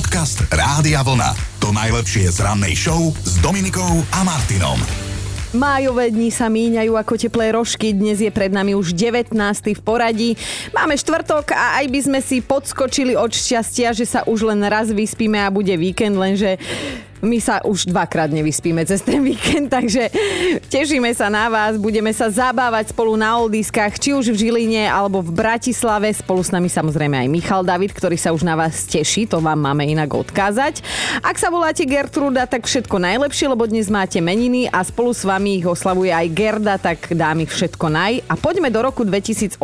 Podcast Rádia Vlna. To najlepšie z rannej show s Dominikou a Martinom. Májové dni sa míňajú ako teplé rožky, dnes je pred nami už 19. v poradí. Máme štvrtok a aj by sme si podskočili od šťastia, že sa už len raz vyspíme a bude víkend, lenže my sa už dvakrát nevyspíme cez ten víkend, takže tešíme sa na vás, budeme sa zabávať spolu na oldiskách, či už v Žiline alebo v Bratislave. Spolu s nami samozrejme aj Michal David, ktorý sa už na vás teší, to vám máme inak odkázať. Ak sa voláte Gertruda, tak všetko najlepšie, lebo dnes máte meniny a spolu s vami ich oslavuje aj Gerda, tak dámy všetko naj. A poďme do roku 2018,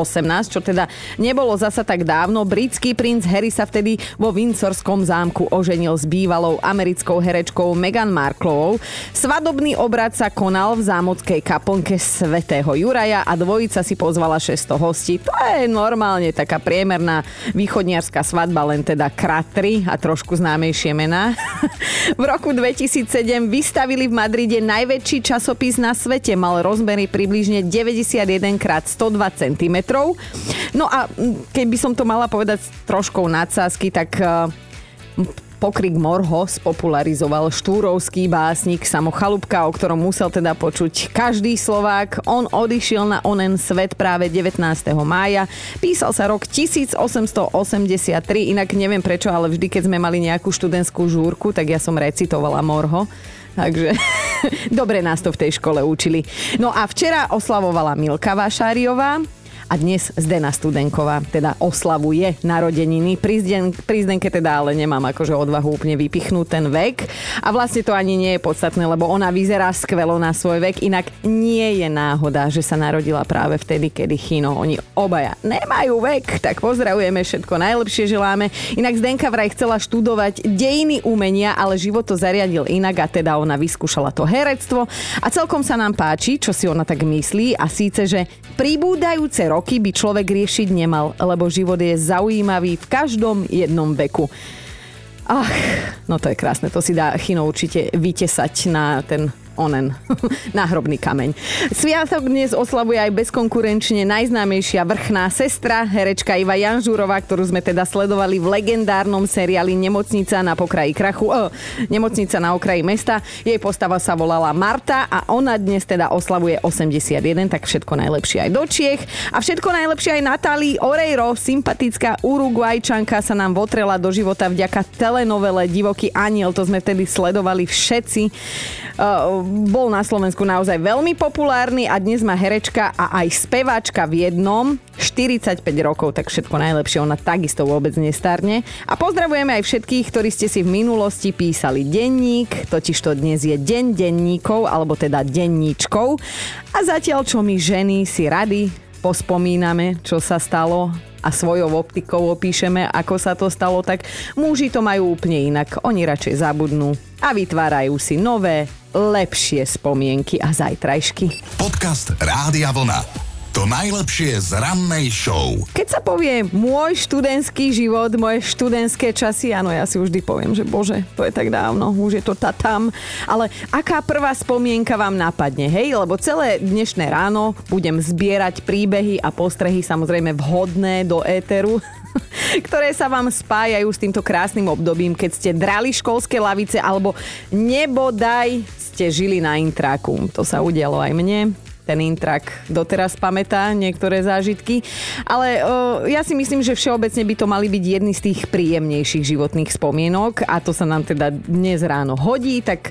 čo teda nebolo zasa tak dávno. Britský princ Harry sa vtedy vo Windsorskom zámku oženil s bývalou americkou herečkou Megan Marklovou. Svadobný obrad sa konal v zámodskej kaplnke svätého Juraja a dvojica si pozvala 600 hostí. To je normálne taká priemerná východniarska svadba, len teda kratry a trošku známejšie mená. V roku 2007 vystavili v Madride najväčší časopis na svete. Mal rozmery približne 91x102 cm. No a keby som to mala povedať s troškou nadsázky, tak pokrik Morho spopularizoval štúrovský básnik Samo Chalupka, o ktorom musel teda počuť každý Slovák. On odišiel na onen svet práve 19. mája. Písal sa rok 1883, inak neviem prečo, ale vždy, keď sme mali nejakú študentskú žúrku, tak ja som recitovala Morho. Takže dobre nás to v tej škole učili. No a včera oslavovala Milka Vášáriová a dnes Zdena Studenková teda oslavuje narodeniny. Pri Zdenke teda ale nemám akože odvahu úplne vypichnúť ten vek. A vlastne to ani nie je podstatné, lebo ona vyzerá skvelo na svoj vek. Inak nie je náhoda, že sa narodila práve vtedy, kedy Chino. Oni obaja nemajú vek, tak pozdravujeme, všetko najlepšie želáme. Inak Zdenka vraj chcela študovať dejiny umenia, ale život to zariadil inak a teda ona vyskúšala to herectvo. A celkom sa nám páči, čo si ona tak myslí, a síce, že pribúdajúce roky by človek riešiť nemal, lebo život je zaujímavý v každom jednom veku. Ach, no to je krásne, to si dá Chino určite vytesať na ten onen náhrobný kameň. Sviatok dnes oslavuje aj bezkonkurenčne najznámejšia vrchná sestra, herečka Iva Janžurová, ktorú sme teda sledovali v legendárnom seriáli Nemocnica na pokraji krachu, Nemocnica na okraji mesta. Jej postava sa volala Marta a ona dnes teda oslavuje 81, tak všetko najlepšie aj do Čiech. A všetko najlepšie aj Natálii Oreiro, sympatická Uruguajčanka, sa nám votrela do života vďaka telenovele Divoký aniel, to sme vtedy sledovali všetci. Bol na Slovensku naozaj veľmi populárny a dnes má herečka a aj speváčka v jednom 45 rokov, tak všetko najlepšie, ona takisto vôbec nestarne. A pozdravujeme aj všetkých, ktorí ste si v minulosti písali denník, totižto dnes je deň denníkov, alebo teda denníčkov. A zatiaľ, čo my ženy si rady pospomíname, čo sa stalo a svojou optikou opíšeme, ako sa to stalo, tak muži to majú úplne inak. Oni radšej zabudnú a vytvárajú si nové, lepšie spomienky a zajtrajšky. Podcast Rádia Vlna. To najlepšie z rannej show. Keď sa povie môj študentský život, moje študentské časy, áno, ja si vždy poviem, že bože, to je tak dávno, už je to tam. Ale aká prvá spomienka vám napadne, hej? Lebo celé dnešné ráno budem zbierať príbehy a postrehy, samozrejme vhodné do éteru, ktoré sa vám spájajú s týmto krásnym obdobím, keď ste drali školské lavice alebo nebodaj ste žili na intráku. To sa udialo aj mne. Ten intrak doteraz pamätá niektoré zážitky, ale ja si myslím, že všeobecne by to mali byť jedny z tých príjemnejších životných spomienok a to sa nám teda dnes ráno hodí, tak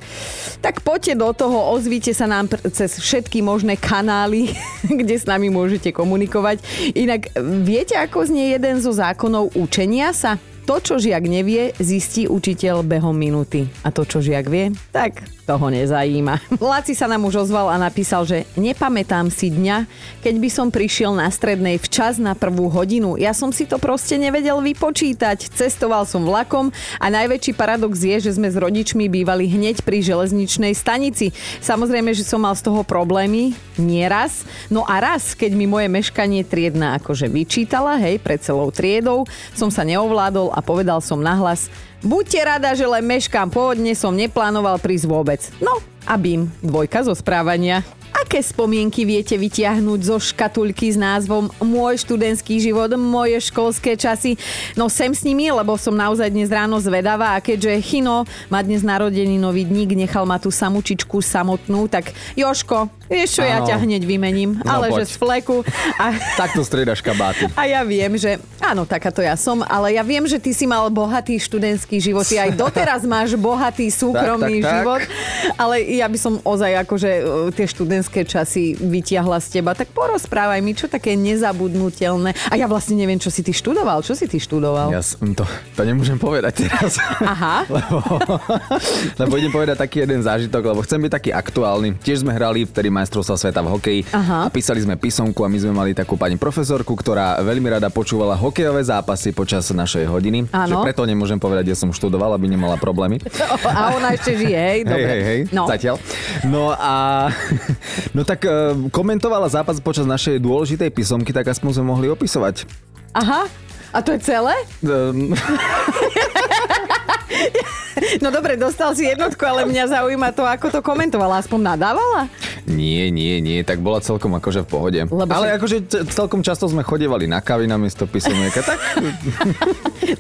poďte do toho, ozvíte sa nám cez všetky možné kanály, kde s nami môžete komunikovať. Inak viete, ako znie jeden zo zákonov učenia sa? To, čo žiak nevie, zistí učiteľ behom minúty. A to, čo žiak vie, tak toho nezajíma. Laci sa nám už ozval a napísal, že nepamätám si dňa, keď by som prišiel na strednej včas na 1. hodinu. Ja som si to proste nevedel vypočítať. Cestoval som vlakom a najväčší paradox je, že sme s rodičmi bývali hneď pri železničnej stanici. Samozrejme, že som mal z toho problémy nieraz. No a raz, keď mi moje meškanie triedna akože vyčítala, hej, pred celou triedou, som sa neovládol a povedal som nahlas: buďte rada, že len meškám, pôvodne som neplánoval prísť vôbec. No a bím, 2 zo správania. Aké spomienky viete vytiahnuť zo škatulky s názvom Môj študentský život, moje školské časy? No sem s nimi, lebo som naozaj dnes ráno zvedavá a keďže Chino má dnes narodeninový dník, nechal ma tú samučičku samotnú, tak Joško, vieš čo, ja ťa hneď vymením, no, ale poď. Že z fleku. A... Takto striedaš kabáty. A ja viem, že áno, takáto ja som, ale ja viem, že ty si mal bohatý študentský život. Ty aj doteraz máš bohatý súkromný tak. život, ale ja by som ozaj akože tie študentské časy vytiahla z teba, tak porozprávaj mi, čo také nezabudnutelné. A ja vlastne neviem, čo si ty študoval. Čo si ty študoval? Ja to nemôžem povedať teraz. Aha. Lebo idem povedať taký jeden zážitok, lebo chcem byť taký aktuálny. Tiež sme hrali vtedy majstrovstvá sveta v hokeji. Aha. A písali sme písomku a my sme mali takú pani profesorku, ktorá veľmi rada počúvala hokejové zápasy počas našej hodiny. Že preto nemôžem povedať, že som študoval, aby nemala problémy. A ona ešte žije, hej? Dobre. Hej. No. Zatiaľ. No tak komentovala zápas počas našej dôležitej písomky, tak aspoň sme mohli opisovať. Aha, a to je celé? No dobre, dostal si jednotku, ale mňa zaujíma to, ako to komentovala. Aspoň nadávala? Nie, tak bola celkom akože v pohode. Akože celkom často sme chodievali na kávy namiesto písomnieka, tak...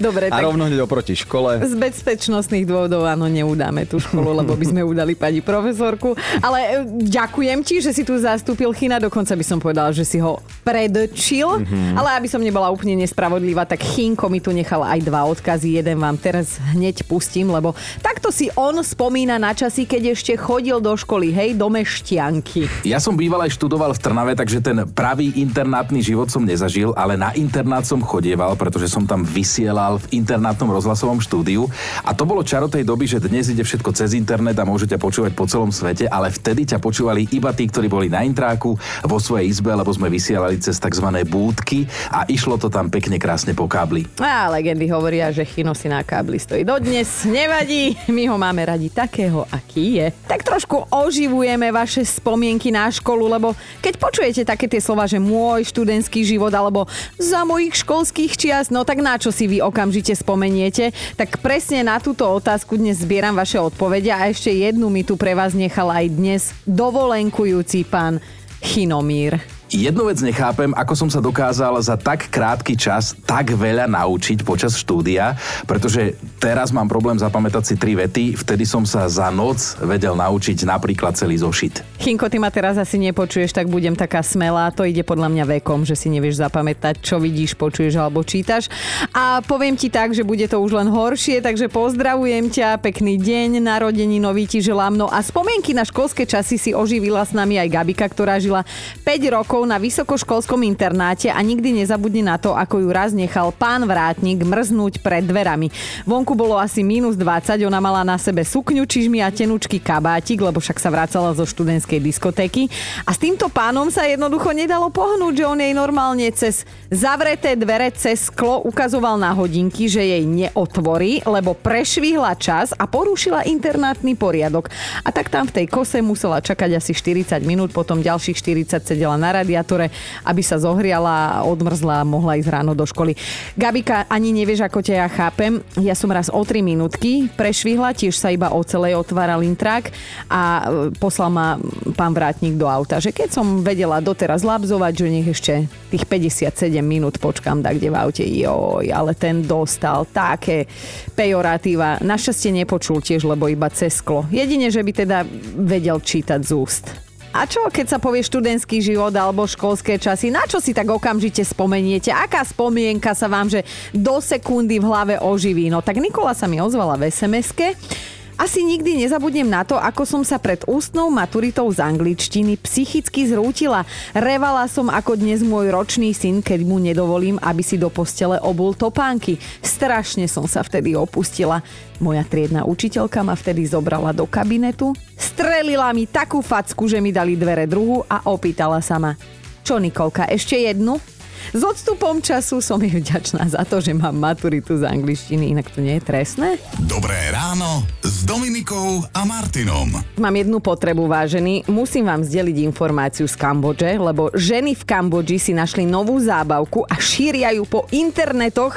Dobre, a tak rovno hneď oproti škole. Z bezpečnostných dôvodov, áno, neudáme tú školu, lebo by sme udali pani profesorku. Ale ďakujem ti, že si tu zastúpil Chyna, dokonca by som povedala, že si ho predčil, ale aby som nebola úplne nespravodlivá, tak Chynko mi tu nechal aj dva odkazy. Jeden vám teraz hneď pustím, lebo takto si on spomína na časy, keď ešte chodil do školy, hej, do Mešťan. Ja som býval aj študoval v Trnave, takže ten pravý internátny život som nezažil, ale na internát som chodieval, pretože som tam vysielal v internátnom rozhlasovom štúdiu. A to bolo čaro tej doby, že dnes ide všetko cez internet a môžu ťa počúvať po celom svete, ale vtedy ťa počúvali iba tí, ktorí boli na intráku vo svojej izbe, lebo sme vysielali cez tzv. Búdky a išlo to tam pekne krásne po kábli. A legendy hovoria, že Chino si na kábli stojí dodnes, nevadí, my ho máme radi takého, aký je. Tak trošku oživujeme vaše spomienky na školu, lebo keď počujete také tie slova, že môj študentský život alebo za mojich školských čias, no tak na čo si vy okamžite spomeniete? Tak presne na túto otázku dnes zbieram vaše odpovede a ešte jednu mi tu pre vás nechal aj dnes dovolenkujúci pán Chinomír. Jednu vec nechápem, ako som sa dokázal za tak krátky čas tak veľa naučiť počas štúdia, pretože teraz mám problém zapamätať si 3 vety, vtedy som sa za noc vedel naučiť napríklad celý zošit. Chinko, ty ma teraz asi nepočuješ, tak budem taká smelá, to ide podľa mňa vekom, že si nevieš zapamätať, čo vidíš, počuješ alebo čítaš. A poviem ti tak, že bude to už len horšie, takže pozdravujem ťa, pekný deň, narodení nový ti želám. No a spomienky na školské časy si oživila s nami aj Gabika, ktorá žila 5 rokov na vysokoškolskom internáte a nikdy nezabudne na to, ako ju raz nechal pán vrátnik mrznúť pred dverami. Vonku bolo asi -20, ona mala na sebe sukňu, čižmy a tenučký kabátik, lebo však sa vracala zo študentskej diskotéky a s týmto pánom sa jednoducho nedalo pohnúť, že on jej normálne cez zavreté dvere, cez sklo ukazoval na hodinky, že jej neotvorí, lebo prešvihla čas a porušila internátny poriadok. A tak tam v tej kose musela čakať asi 40 minút, potom ďalších 40 sedela na radiátore, aby sa zohriala, odmrzla a mohla ísť ráno do školy. Gabika, ani nevieš, ako ťa ja chápem. Ja som raz o 3 minútky prešvihla, tiež sa iba ocelej otváral intrák a poslal ma pán vrátnik do auta, že keď som vedela doteraz labzovať, že nech ešte tých 57 minút počkám dakde v aute. Joj, ale ten dostal také pejoratíva. Našťastie nepočul tiež, lebo iba cez sklo. Jedine, že by teda vedel čítať z úst. A čo, keď sa povie študentský život alebo školské časy? Na čo si tak okamžite spomeniete? Aká spomienka sa vám, že do sekundy v hlave oživí? No tak Nikola sa mi ozvala v SMS-ke. Asi nikdy nezabudnem na to, ako som sa pred ústnou maturitou z angličtiny psychicky zrútila. Revala som ako dnes môj ročný syn, keď mu nedovolím, aby si do postele obul topánky. Strašne som sa vtedy opustila. Moja triedna učiteľka ma vtedy zobrala do kabinetu, strelila mi takú facku, že mi dali dvere druhu a opýtala sa ma: "Čo, Nikolka, ešte jednu?" S odstupom času som jej vďačná za to, že mám maturitu z angličtiny, inak to nie je trestné. Dobré ráno s s Dominikou a Martinom. Mám jednu potrebu, vážení. Musím vám zdeliť informáciu z Kambodže, lebo ženy v Kambodži si našli novú zábavku a šíria ju po internetoch,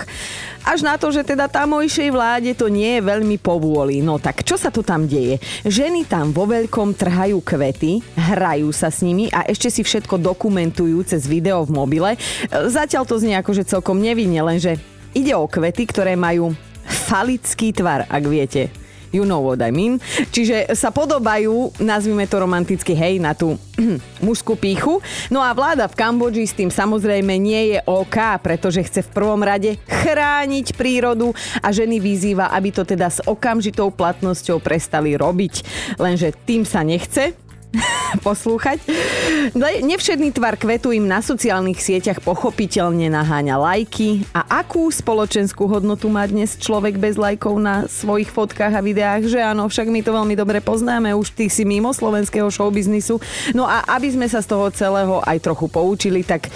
až na to, že teda tamojšej vláde to nie je veľmi povôli. No tak čo sa to tam deje? Ženy tam vo veľkom trhajú kvety, hrajú sa s nimi a ešte si všetko dokumentujú cez video v mobile. Zatiaľ to znie akože celkom nevinne, lenže ide o kvety, ktoré majú falický tvar, ak viete. You know what I mean. Čiže sa podobajú, nazvime to romanticky, hej, na tú mužskú pýchu. No a vláda v Kambodži s tým samozrejme nie je OK, pretože chce v prvom rade chrániť prírodu a ženy vyzýva, aby to teda s okamžitou platnosťou prestali robiť. Lenže tým sa nechce poslúchať. Nevšedný tvar kvetu im na sociálnych sieťach pochopiteľne naháňa lajky. A akú spoločenskú hodnotu má dnes človek bez lajkov na svojich fotkách a videách? Že áno, však my to veľmi dobre poznáme, už ty si mimo slovenského showbiznisu. No a aby sme sa z toho celého aj trochu poučili, tak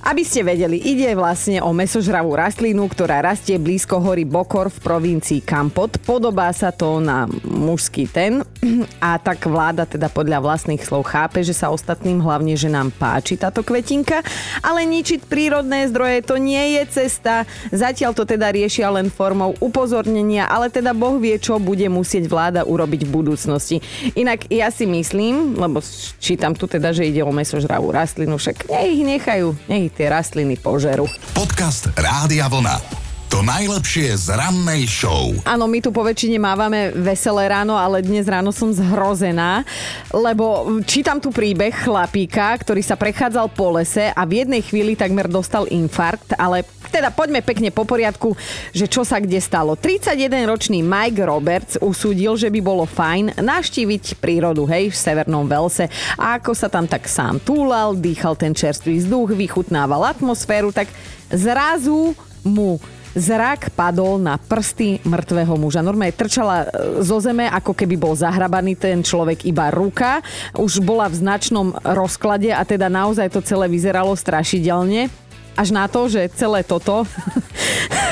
aby ste vedeli, ide vlastne o mäsožravú rastlinu, ktorá rastie blízko hory Bokor v provincii Kampot. Podobá sa to na mužský ten a tak vláda teda podľa vlastných slov chápe, že sa ostatným, hlavne ženám, páči táto kvetinka, ale ničiť prírodné zdroje to nie je cesta. Zatiaľ to teda riešia len formou upozornenia, ale teda Boh vie, čo bude musieť vláda urobiť v budúcnosti. Inak ja si myslím, lebo čítam tu teda, že ide o mäsožravú rastlinu, však nech ich nechajú tie rastliny požeru. Podcast Rádia Vlna. To najlepšie z rannej show. Áno, my tu po väčšine mávame veselé ráno, ale dnes ráno som zhrozená, lebo čítam tu príbeh chlapíka, ktorý sa prechádzal po lese a v jednej chvíli takmer dostal infarkt, ale teda poďme pekne po poriadku, že čo sa kde stalo. 31-ročný Mike Roberts usúdil, že by bolo fajn navštíviť prírodu, hej, v Severnom Walese. A ako sa tam tak sám túlal, dýchal ten čerstvý vzduch, vychutnával atmosféru, tak zrazu mu zrak padol na prsty mŕtvého muža. Normálne trčala zo zeme, ako keby bol zahrabaný ten človek, iba ruka. Už bola v značnom rozklade a teda naozaj to celé vyzeralo strašidelne. Až na to, že celé toto,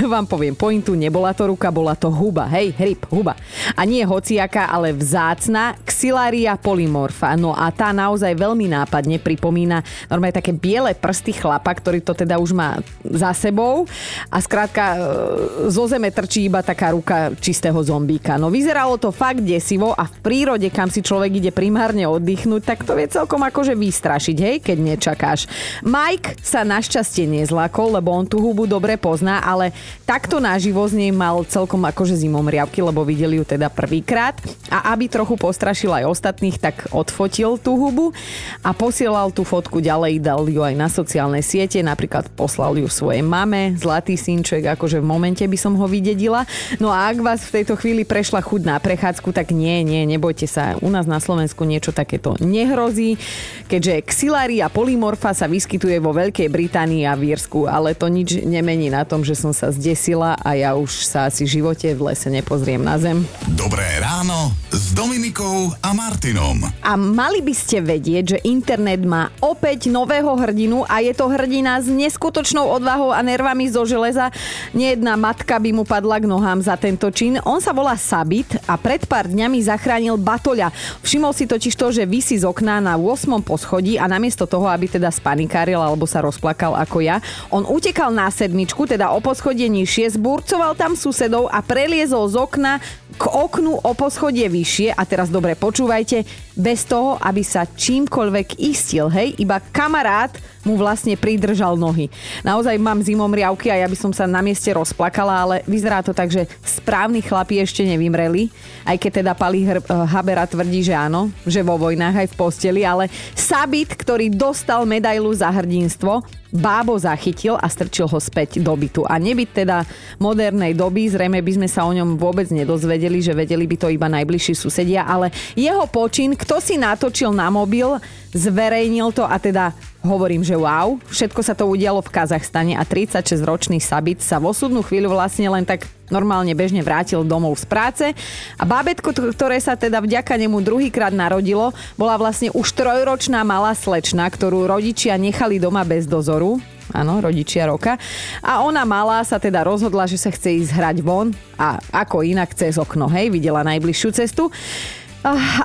vám poviem pointu, nebola to ruka, bola to huba. Hej, hryb, huba. A nie hociaká, ale vzácna Xylaria polymorpha. No a tá naozaj veľmi nápadne pripomína normálne také biele prsty chlapa, ktorý to teda už má za sebou. A skrátka zo zeme trčí iba taká ruka čistého zombíka. No vyzeralo to fakt desivo a v prírode, kam si človek ide primárne oddychnúť, tak to vie celkom akože vystrašiť, hej, keď nečakáš. Mike sa našťastie nezlakol, lebo on tú hubu dobre pozná, ale takto naživo z nej mal celkom akože zimomriavky, lebo videli ju teda prvýkrát. A aby trochu postrašil aj ostatných, tak odfotil tú hubu a posielal tú fotku ďalej, dal ju aj na sociálne siete, napríklad poslal ju svojej mame, zlatý synček, akože v momente by som ho vydedila. No a ak vás v tejto chvíli prešla chuť na prechádzku, tak nie, nebojte sa, u nás na Slovensku niečo takéto nehrozí, keďže Xylaria polymorpha sa vyskytuje vo Veľkej Británii a v Írsku, ale to nič nemení na tom, že som sa zdesila a ja už sa asi v živote v lese nepozriem na zem. Dobré ráno s Dominikou a Martinom. A mali by ste vedieť, že internet má opäť nového hrdinu a je to hrdina s neskutočnou odvahou a nervami zo železa. Nejedná matka by mu padla k nohám za tento čin. On sa volá Sabit a pred pár dňami zachránil batoľa. Všimol si totiž to, že visí z okna na 8. poschodí a namiesto toho, aby teda spanikáril alebo sa rozplakal ako ja, on utekal na 7, teda o poschodie nižšie, zburcoval tam susedov a preliezol z okna k oknu o poschodie vyššie. A teraz dobre počúvajte, bez toho, aby sa čímkoľvek istil, hej, iba kamarát mu vlastne pridržal nohy. Naozaj mám zimomriavky a ja by som sa na mieste rozplakala, ale vyzerá to tak, že správni chlapi ešte nevymreli, aj keď teda Pali Habera tvrdí, že áno, že vo vojnách aj v posteli, ale Sabit, ktorý dostal medailu za hrdinstvo, bábo zachytil a strčil ho späť do bytu. A nebyť teda modernej doby, zrejme by sme sa o ňom vôbec nedozvedeli, že vedeli by to iba najbližší susedia, ale jeho počin, kto si natočil na mobil, zverejnil to a teda hovorím, že wow, všetko sa to udialo v Kazachstane a 36-ročný Sabit sa v osudnú chvíľu vlastne len tak normálne bežne vrátil domov z práce a bábätko, ktoré sa teda vďaka nemu druhýkrát narodilo, bola vlastne už 3-ročná malá slečna, ktorú rodičia nechali doma bez dozoru. áno, rodičia roka. A ona malá sa teda rozhodla, že sa chce ísť hrať von a ako inak cez okno, hej, videla najbližšiu cestu.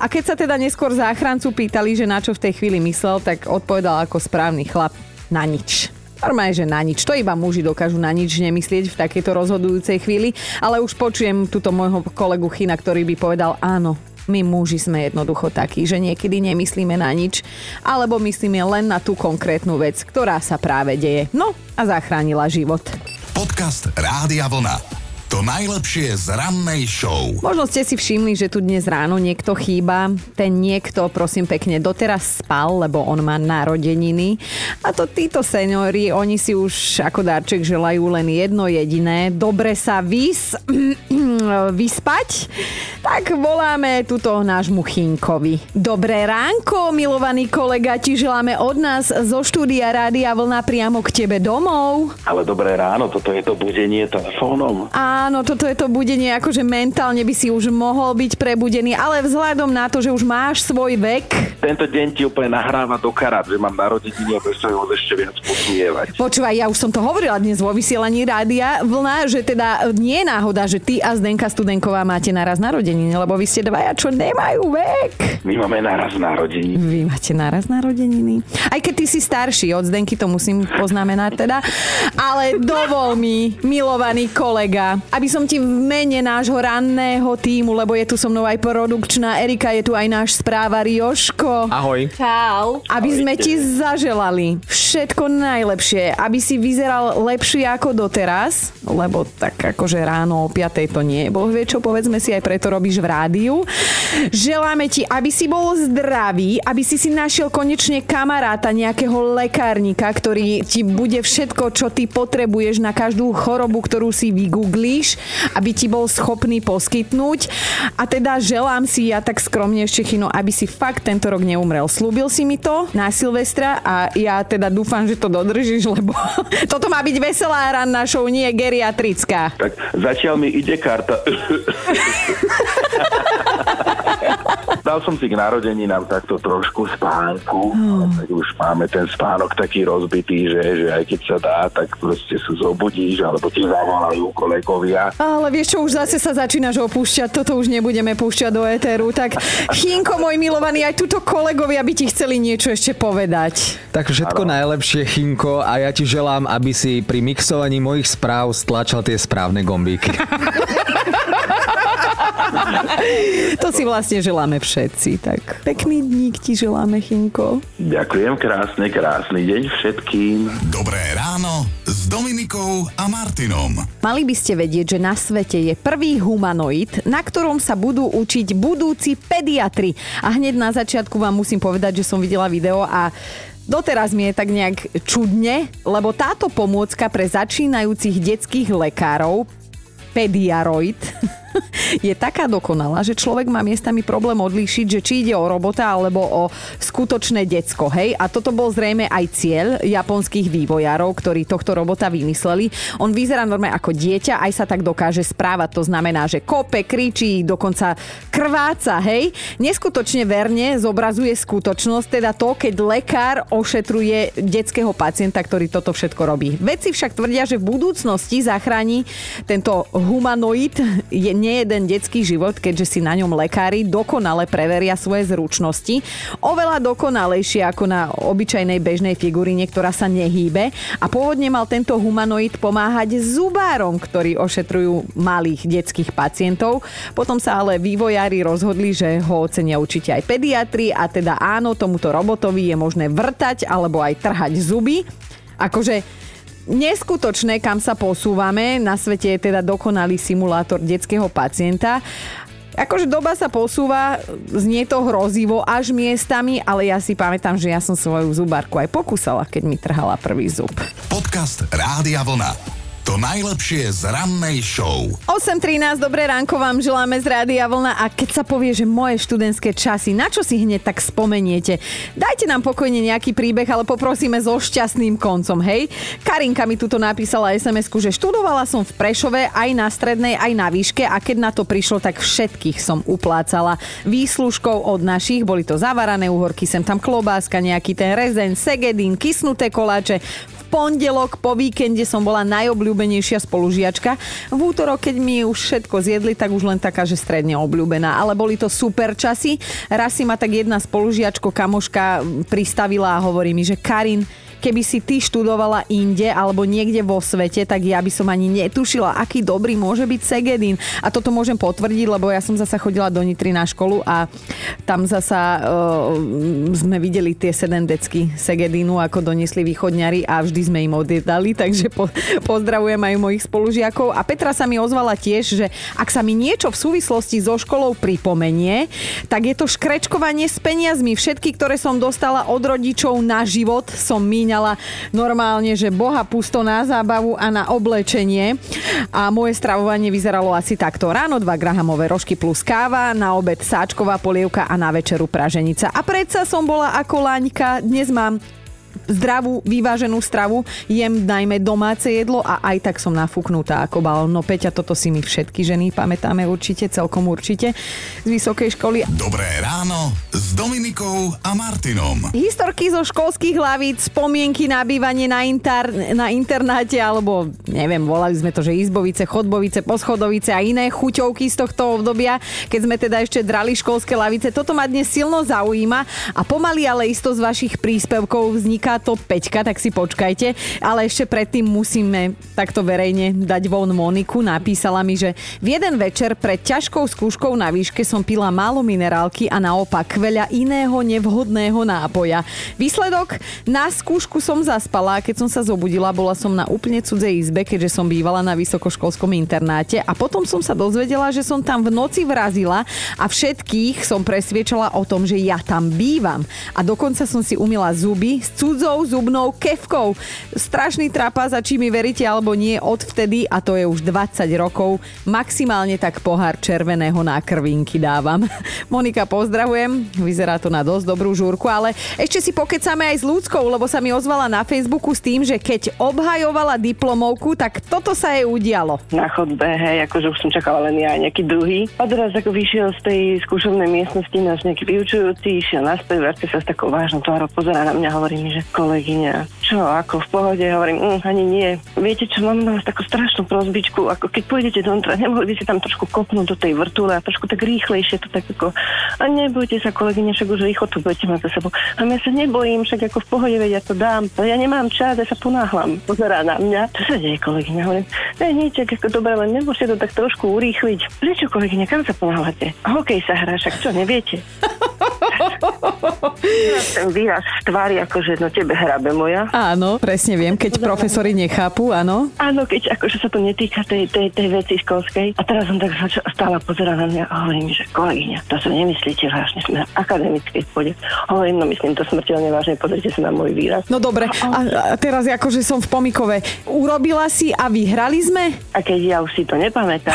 A keď sa teda neskôr záchrancu pýtali, že na čo v tej chvíli myslel, tak odpovedal ako správny chlap: na nič. Normálne, že na nič. To iba muži dokážu na nič nemyslieť v takejto rozhodujúcej chvíli, ale už počujem túto môjho kolegu Chyna, ktorý by povedal: áno, my muži sme jednoducho takí, že niekedy nemyslíme na nič, alebo myslíme len na tú konkrétnu vec, ktorá sa práve deje. No a zachránila život. Podcast Rádia Vlna. To najlepšie z rannej show. Možno ste si všimli, že tu dnes ráno niekto chýba. Ten niekto, prosím pekne, doteraz spal, lebo on má narodeniny. A to títo seniori, oni si už ako darček želajú len jedno jediné. Dobre sa vyspať. Tak voláme tuto nášmu Chínkovi. Dobré ránko, milovaný kolega. Ti želáme od nás zo štúdia Rádia Vlna priamo k tebe domov. Ale dobré ráno, toto je to budenie telefónom. Áno, toto je to budenie, akože mentálne by si už mohol byť prebudený, ale vzhľadom na to, že už máš svoj vek... Tento deň ti úplne nahráva do karát, že mám narodeniny, aby sa ho ešte viac posmievať. Počúvaj, ja už som to hovorila dnes vo vysielaní Rádia Vlna, že teda nie je náhoda, že ty a Zdenka Studenková máte naraz narodeniny, lebo vy ste dvaja, čo nemajú vek. My máme naraz narodeniny. Vy máte naraz narodeniny. Aj keď ty si starší, od Zdenky to musím poznamenať teda, ale dovol mi, milovaný kolega, aby som ti v mene nášho ranného tímu, lebo je tu so mnou aj produkčná Erika, je tu aj náš správar Joško. Ahoj. Čau. Aby sme ti zaželali všetko najlepšie, aby si vyzeral lepšie ako doteraz, lebo tak akože ráno o 5:00 to nie je. Boh vie čo, povedzme si, aj preto robíš v rádiu. Želáme ti, aby si bol zdravý, aby si si našiel konečne kamaráta, nejakého lekárnika, ktorý ti bude všetko, čo ty potrebuješ na každú chorobu, ktorú si vygúšal, googlíš, aby ti bol schopný poskytnúť. A teda želám si ja tak skromne ešte, Chino, aby si fakt tento rok neumrel. Slúbil si mi to na Silvestra a ja teda dúfam, že to dodržíš, lebo toto má byť veselá ranná show, nie geriatrická. Tak zatiaľ mi ide karta. Dal som si k narodeninám takto trošku spánku, tak už máme ten spánok taký rozbitý, že aj keď sa dá, tak proste sa zobudíš, alebo ti zavolajú kolegovia. Ale vieš čo, už zase sa začínaš opúšťať, toto už nebudeme púšťať do éteru, tak Chínko, môj milovaný, aj tuto kolegovia by ti chceli niečo ešte povedať. Tak všetko najlepšie, Chínko, a ja ti želám, aby si pri mixovaní mojich správ stlačal tie správne gombíky. To si vlastne želáme všetci, tak pekný dník ti želáme, Chynko. Ďakujem, krásny deň všetkým. Dobré ráno s Dominikou a Martinom. Mali by ste vedieť, že na svete je prvý humanoid, na ktorom sa budú učiť budúci pediatri. A hneď na začiatku vám musím povedať, že som videla video a doteraz mi je tak nejak čudne, lebo táto pomôcka pre začínajúcich detských lekárov, pediaroid, je taká dokonalá, že človek má miestami problém odlíšiť, že či ide o robota alebo o skutočné decko, hej? A toto bol zrejme aj cieľ japonských vývojárov, ktorí tohto robota vymysleli. On vyzerá normálne ako dieťa, aj sa tak dokáže správať, to znamená, že kope, kričí, dokonca krváca, hej? Neskutočne verne zobrazuje skutočnosť, teda to, keď lekár ošetruje detského pacienta, ktorý toto všetko robí. Vedci však tvrdia, že v budúcnosti zachráni tento humanoid nejeden detský život, keďže si na ňom lekári dokonale preveria svoje zručnosti. Oveľa dokonalejšie ako na obyčajnej bežnej figuríne, ktorá sa nehýbe. A pôvodne mal tento humanoid pomáhať zubárom, ktorí ošetrujú malých detských pacientov. Potom sa ale vývojári rozhodli, že ho ocenia určite aj pediatri a teda áno, tomuto robotovi je možné vrtať alebo aj trhať zuby. Akože neskutočné, kam sa posúvame. Na svete je teda dokonalý simulátor detského pacienta. Akože doba sa posúva, znie to hrozivo až miestami, ale ja si pamätám, že ja som svoju zubárku aj pokúsala, keď mi trhala prvý zub. Podcast Rádia Vlna. To najlepšie z rannej show. 8.13, dobré ránko vám želáme z Rádia Vlna a keď sa povie, že moje študentské časy, na čo si hneď tak spomeniete? Dajte nám pokojne nejaký príbeh, ale poprosíme so šťastným koncom, hej? Karinka mi tuto napísala SMS-ku, že študovala som v Prešove aj na strednej, aj na výške a keď na to prišlo, tak všetkých som uplácala výslužkou od našich. Boli to zavarané uhorky, sem tam klobáska, nejaký ten rezeň, segedín, kysnuté koláče. V pondelok po víkende som bola najobľúbenejšia spolužiačka. V útorok, keď mi už všetko zjedli, tak už len taká, že stredne obľúbená. Ale boli to super časy. Raz si ma tak jedna spolužiačko, kamoška pristavila a hovorí mi, že Karin, keby si ty študovala inde alebo niekde vo svete, tak ja by som ani netušila, aký dobrý môže byť Segedín. A toto môžem potvrdiť, lebo ja som zasa chodila do Nitry na školu a tam zasa sme videli tie sedendecky Segedínu, ako doniesli východňari a vždy sme im odjedali, takže pozdravujem aj mojich spolužiakov. A Petra sa mi ozvala tiež, že ak sa mi niečo v súvislosti so školou pripomenie, tak je to škrečkovanie s peniazmi. Všetky, ktoré som dostala od rodičov na život, som míňala normálne, že boha pusto na zábavu a na oblečenie. A moje stravovanie vyzeralo asi takto. Ráno 2 grahamové rožky plus káva, na obed sáčková polievka a na večeru praženica. A predsa som bola ako Laňka. Dnes mám zdravú, vyváženú stravu, jem najmä domáce jedlo a aj tak som nafúknutá ako balón. No Peťa, toto si my všetky ženy pamätáme určite, celkom určite z vysokej školy. Dobré ráno s Dominikou a Martinom. Historky zo školských lavíc, spomienky na bývanie na internáte, alebo neviem, volali sme to, že izbovice, chodbovice, poschodovice a iné chuťovky z tohto obdobia, keď sme teda ešte drali školské lavice. Toto ma dnes silno zaujíma a pomaly, ale isto z vašich príspevkov vzniká to Peťka, tak si počkajte. Ale ešte predtým musíme takto verejne dať von Moniku. Napísala mi, že v jeden večer pred ťažkou skúškou na výške som pila málo minerálky a naopak veľa iného nevhodného nápoja. Výsledok? Na skúšku som zaspala a keď som sa zobudila, bola som na úplne cudzej izbe, keďže som bývala na vysokoškolskom internáte a potom som sa dozvedela, že som tam v noci vrazila a všetkých som presviečala o tom, že ja tam bývam. A dokonca som si umyla zuby s zubnou kefkou. Strašný trapas, a či mi veríte alebo nie, odvtedy, a to je už 20 rokov, maximálne tak pohár červeného na krvinky dávam. Monika, pozdravujem. Vyzerá to na dosť dobrú žúrku, ale ešte si pokecáme aj s Ľudskou, lebo sa mi ozvala na Facebooku s tým, že keď obhajovala diplomovku, tak toto sa jej udialo. Na chodbe, hej, akože už som čakala len ja nejaký druhý. A teraz ako vyšiel z tej skúšovnej miestnosti náš nejaký vyučujúci, išiel na speváčke sa s takou vážnou tvárou pozerá na mňa, hovorí mi, že kolegyňa, čo, ako, v pohode? Hovorím, ani nie. Viete čo, mám na vás takú strašnú prosbičku, ako keď pôjdete dontra, nebudete si tam trošku kopnúť do tej vrtule a trošku tak rýchlejšie to tak ako, a nebojte sa, kolegyňa, však už rýchlo to budete mať za sebou. A ja sa nebojím, však ako v pohode, veď ja to dám, ja nemám čas, ja sa ponáhlam. Pozerá na mňa, čo sa deje, kolegyňa? Hovorím, nič, ako dobre, len nebudete to tak trošku urýchliť. Prečo, kolegyňa, kam sa ponáhľate? Hokej sa hrá, však čo, neviete? Ten výraz v tvári, akože no tebe hrabe moja. Áno, presne viem, keď profesori nechápu, áno. Áno, keď akože sa to netýka tej veci školskej. A teraz som tak stála pozerá na mňa a hovorím, že kolegyňa, to sa nemyslíte vážne, sme na akademickej pôde. Hovorím, no myslím to smrteľne vážne, pozrite sa na môj výraz. No dobre, a teraz akože som v pomikove. Urobila si a vyhrali sme? A keď ja už si to nepamätám.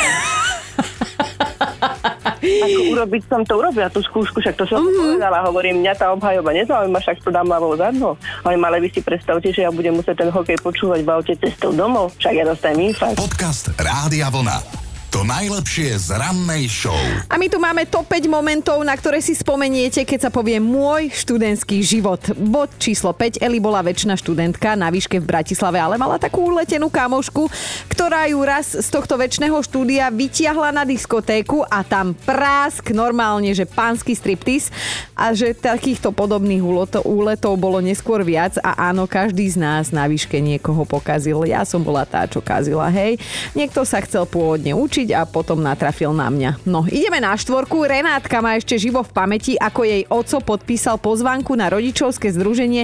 Ako urobiť som to urobila, tú skúšku, však to som povedala, hovorím, mňa tá obhajoba nezaujíma, však to dám ľavou zadnou. Hovorím, ale vy si predstavte, že ja budem musieť ten hokej počúvať v aute cestou domov, však ja dostajem infarkt. Podcast Rádia Vlna. To najlepšie z rannej show. A my tu máme top 5 momentov, na ktoré si spomeniete, keď sa povie môj študentský život. Bod číslo 5. Eli bola večná študentka na výške v Bratislave, ale mala takú uletenú kamošku, ktorá ju raz z tohto večného štúdia vytiahla na diskotéku a tam prásk, normálne, že pánsky striptiz, a že takýchto podobných úletov bolo neskôr viac a áno, každý z nás na výške niekoho pokazil. Ja som bola tá, čo kazila, hej. Niekto sa chcel pôvodne učiť a potom natrafil na mňa. No, ideme na štvorku. Renátka má ešte živo v pamäti, ako jej oco podpísal pozvánku na rodičovské združenie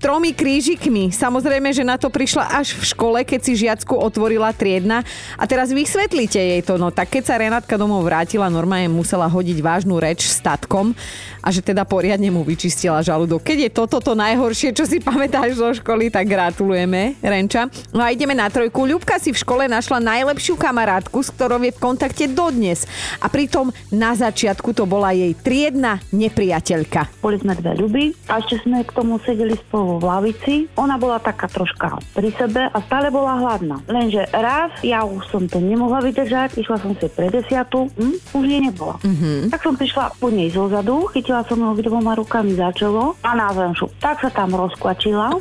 3 krížikmi. Samozrejme, že na to prišla až v škole, keď si žiacku otvorila triedna. A teraz vysvetlite jej to. No tak keď sa Renátka domov vrátila, normálne musela hodiť vážnu reč s tatkom a že teda poriadne mu vyčistila žalúdok. Keď je toto to najhoršie, čo si pamätáš zo školy, tak gratulujeme, Renča. No a ideme na 3. Ľubka si v škole našla najlepšiu kamarátku, s ktorou je v kontakte dodnes. A pritom na začiatku to bola jej triedna nepriateľka. Boli sme dve ľuby a ešte sme k tomu sedeli spolu. v lavici. Ona bola taká troška pri sebe a stále bola hladná. Lenže raz, ja už som to nemohla vydržať, išla som si pre 10, už jej nebola. Mm-hmm. Tak som prišla po nej zozadu, chytila som ju dvoma rukami za čelo a na venšu. Tak sa tam rozkvačila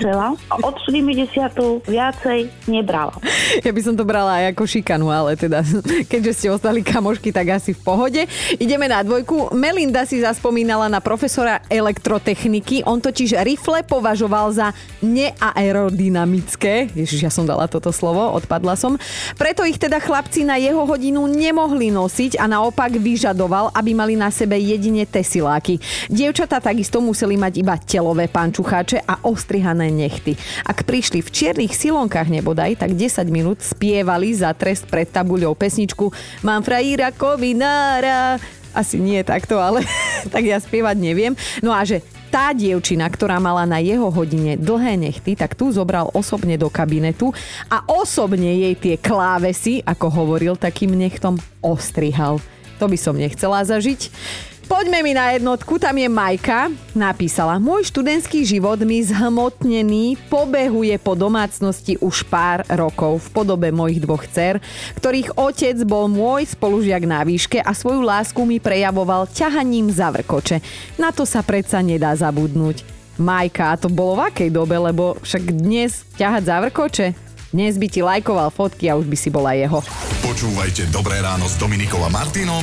celá a od 40 viacej nebrala. Ja by som to brala aj ako šikanu, ale teda keďže ste ostali kamošky, tak asi v pohode. Ideme na 2. Melinda si zaspomínala na profesora elektrotechniky. On totiž rifle považoval za neaerodynamické. Ježiš, ja som dala toto slovo, odpadla som. Preto ich teda chlapci na jeho hodinu nemohli nosiť a naopak vyžadoval, aby mali na sebe jedine tesiláky. Dievčatá takisto museli mať iba telové pančucháče a ostrihané nechty. Ak prišli v čiernych silonkách nebodaj, tak 10 minút spievali za trest pred tabuľou pesničku Mám frajíra kovinára. Asi nie takto, ale tak ja spievať neviem. No a že tá dievčina, ktorá mala na jeho hodine dlhé nechty, tak tu zobral osobne do kabinetu a osobne jej tie klávesy, ako hovoril, takým nechtom ostrihal. To by som nechcela zažiť. Poďme mi na 1. Tam je Majka. Napísala, môj študentský život mi zhmotnený pobehuje po domácnosti už pár rokov v podobe mojich dvoch dcer, ktorých otec bol môj spolužiak na výške a svoju lásku mi prejavoval ťahaním za vrkoče. Na to sa predsa nedá zabudnúť. Majka, a to bolo v akej dobe, lebo však dnes ťahať za vrkoče? Dnes by ti lajkoval fotky a už by si bola jeho. Počúvajte Dobré ráno s Dominikom a Martinom